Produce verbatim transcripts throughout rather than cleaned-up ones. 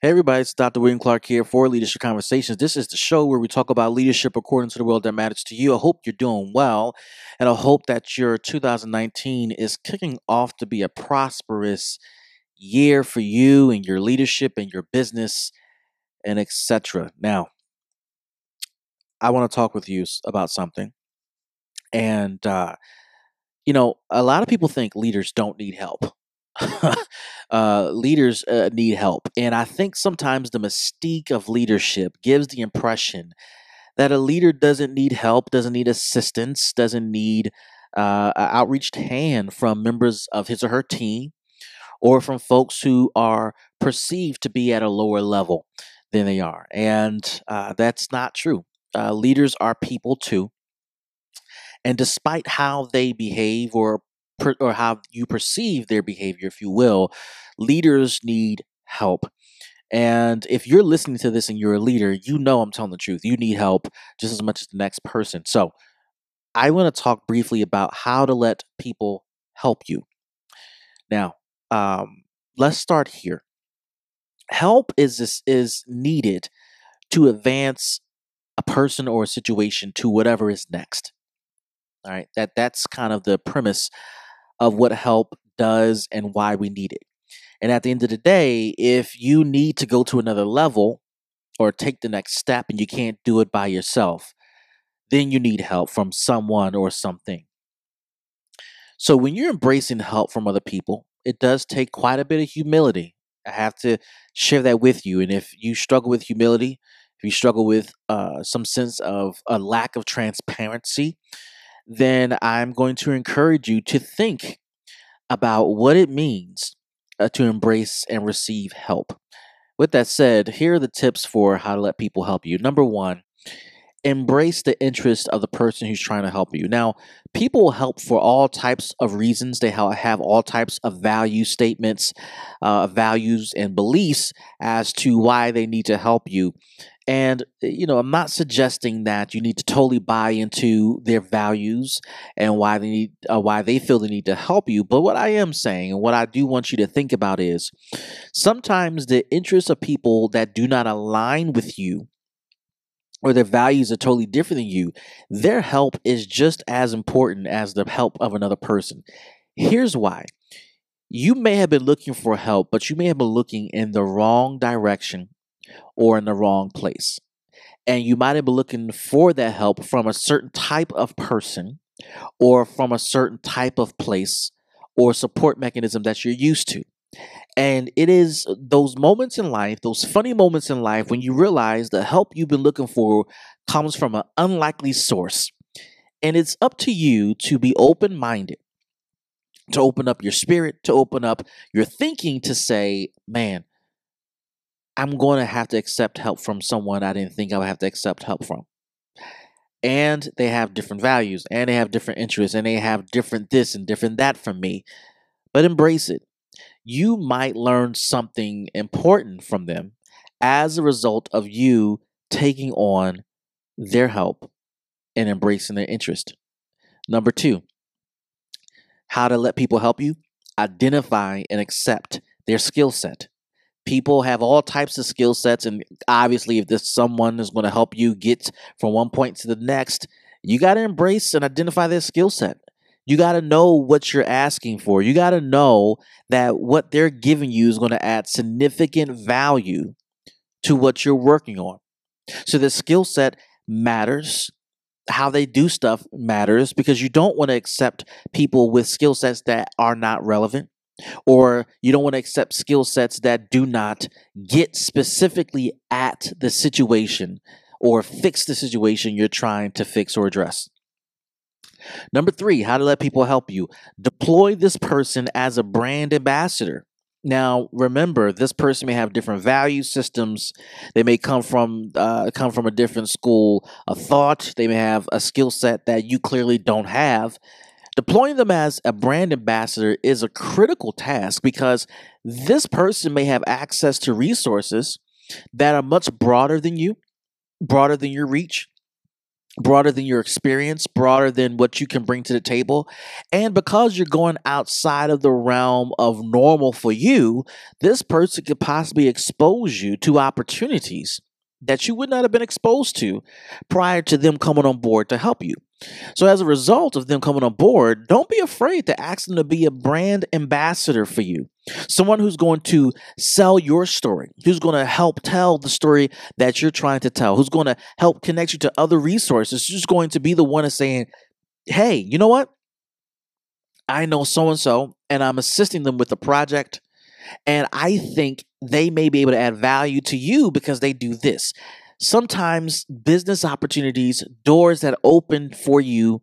Hey everybody, it's Doctor William Clark here for Leadership Conversations. This is the show where we talk about leadership according to the world that matters to you. I hope you're doing well, and I hope that your two thousand nineteen is kicking off to be a prosperous year for you and your leadership and your business and et cetera. Now, I want to talk with you about something, and uh, you know, a lot of people think leaders don't need help. uh, leaders uh, need help. And I think sometimes the mystique of leadership gives the impression that a leader doesn't need help, doesn't need assistance, doesn't need uh, an outreached hand from members of his or her team or from folks who are perceived to be at a lower level than they are. And uh, that's not true. Uh, leaders are people too. And despite how they behave or Per, or how you perceive their behavior, if you will, leaders need help. And if you're listening to this and you're a leader, you know I'm telling the truth. You need help just as much as the next person. So I want to talk briefly about how to let people help you. Now, um, let's start here. Help is is needed to advance a person or a situation to whatever is next. All right, that, that's kind of the premise of what help does and why we need it. And at the end of the day, if you need to go to another level or take the next step and you can't do it by yourself, then you need help from someone or something. So when you're embracing help from other people, it does take quite a bit of humility. I have to share that with you. And if you struggle with humility, if you struggle with uh, some sense of a lack of transparency, then I'm going to encourage you to think about what it means uh, to embrace and receive help. With that said, here are the tips for how to let people help you. Number one, embrace the interest of the person who's trying to help you. Now, people will help for all types of reasons. They have all types of value statements, uh, values, and beliefs as to why they need to help you. And, you know, I'm not suggesting that you need to totally buy into their values and why they need, uh, why they feel the need to help you. But what I am saying and what I do want you to think about is sometimes the interests of people that do not align with you or their values are totally different than you, their help is just as important as the help of another person. Here's why. You may have been looking for help, but you may have been looking in the wrong direction or in the wrong place. And you might have been looking for that help from a certain type of person or from a certain type of place or support mechanism that you're used to. And it is those moments in life, those funny moments in life, when you realize the help you've been looking for comes from an unlikely source. And it's up to you to be open-minded, to open up your spirit, to open up your thinking to say, man, I'm going to have to accept help from someone I didn't think I would have to accept help from. And they have different values, and they have different interests, and they have different this and different that from me. But embrace it. You might learn something important from them as a result of you taking on their help and embracing their interest. Number two, how to let people help you? Identify and accept their skill set. People have all types of skill sets, and obviously if this someone is going to help you get from one point to the next, you got to embrace and identify their skill set. You got to know what you're asking for. You got to know that what they're giving you is going to add significant value to what you're working on. So the skill set matters. How they do stuff matters, because you don't want to accept people with skill sets that are not relevant. Or you don't want to accept skill sets that do not get specifically at the situation or fix the situation you're trying to fix or address. Number three, how to let people help you. Deploy this person as a brand ambassador. Now, remember, this person may have different value systems. They may come from uh, come from a different school of thought. They may have a skill set that you clearly don't have. Deploying them as a brand ambassador is a critical task, because this person may have access to resources that are much broader than you, broader than your reach, broader than your experience, broader than what you can bring to the table. And because you're going outside of the realm of normal for you, this person could possibly expose you to opportunities that you would not have been exposed to prior to them coming on board to help you. So as a result of them coming on board, don't be afraid to ask them to be a brand ambassador for you. Someone who's going to sell your story, who's going to help tell the story that you're trying to tell, who's going to help connect you to other resources, who's going to be the one that's saying, hey, you know what? I know so-and-so, and I'm assisting them with the project, and I think they may be able to add value to you because they do this. Sometimes business opportunities, doors that open for you,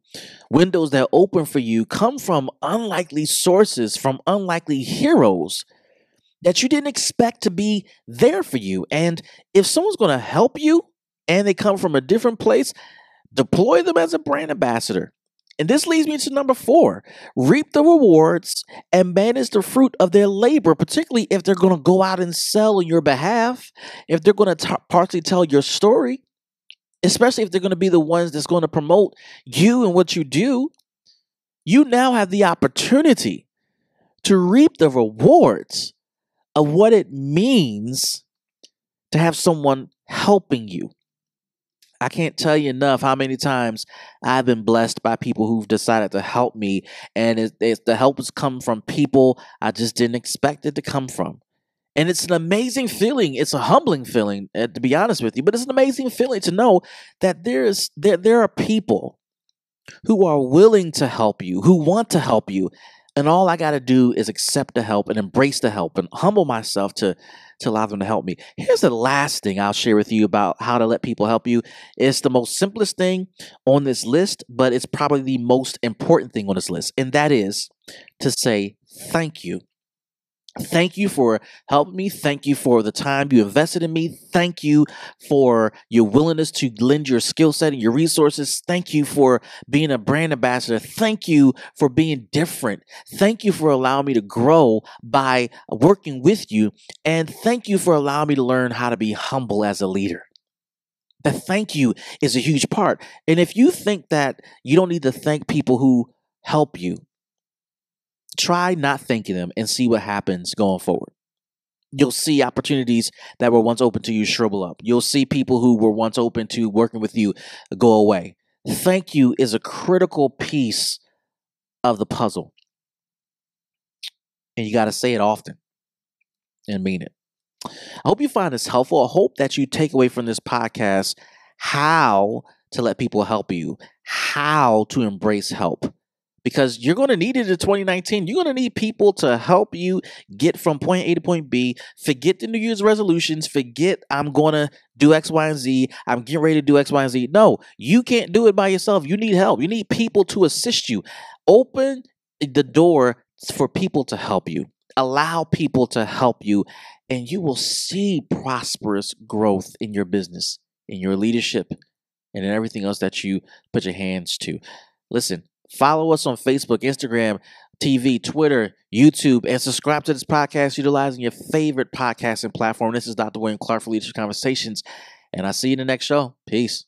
windows that open for you come from unlikely sources, from unlikely heroes that you didn't expect to be there for you. And if someone's going to help you and they come from a different place, deploy them as a brand ambassador. And this leads me to number four, reap the rewards and manage the fruit of their labor, particularly if they're going to go out and sell on your behalf, if they're going to partially tell your story, especially if they're going to be the ones that's going to promote you and what you do. You now have the opportunity to reap the rewards of what it means to have someone helping you. I can't tell you enough how many times I've been blessed by people who've decided to help me, and it's, it's, the help has come from people I just didn't expect it to come from. And it's an amazing feeling. It's a humbling feeling, uh, to be honest with you, but it's an amazing feeling to know that there is there, there are people who are willing to help you, who want to help you, and all I got to do is accept the help and embrace the help and humble myself to, to allow them to help me. Here's the last thing I'll share with you about how to let people help you. It's the most simplest thing on this list, but it's probably the most important thing on this list. And that is to say thank you. Thank you for helping me. Thank you for the time you invested in me. Thank you for your willingness to lend your skill set and your resources. Thank you for being a brand ambassador. Thank you for being different. Thank you for allowing me to grow by working with you. And thank you for allowing me to learn how to be humble as a leader. The thank you is a huge part. And if you think that you don't need to thank people who help you, try not thanking them and see what happens going forward. You'll see opportunities that were once open to you shrivel up. You'll see people who were once open to working with you go away. Thank you is a critical piece of the puzzle. And you got to say it often and mean it. I hope you find this helpful. I hope that you take away from this podcast how to let people help you, how to embrace help. Because you're going to need it in twenty nineteen. You're going to need people to help you get from point A to point B. Forget the New Year's resolutions. Forget I'm going to do X, Y, and Z. I'm getting ready to do X, Y, and Z. No, you can't do it by yourself. You need help. You need people to assist you. Open the door for people to help you. Allow people to help you. And you will see prosperous growth in your business, in your leadership, and in everything else that you put your hands to. Listen. Follow us on Facebook, Instagram, T V, Twitter, YouTube, and subscribe to this podcast utilizing your favorite podcasting platform. This is Doctor William Clark for Leadership Conversations, and I'll see you in the next show. Peace.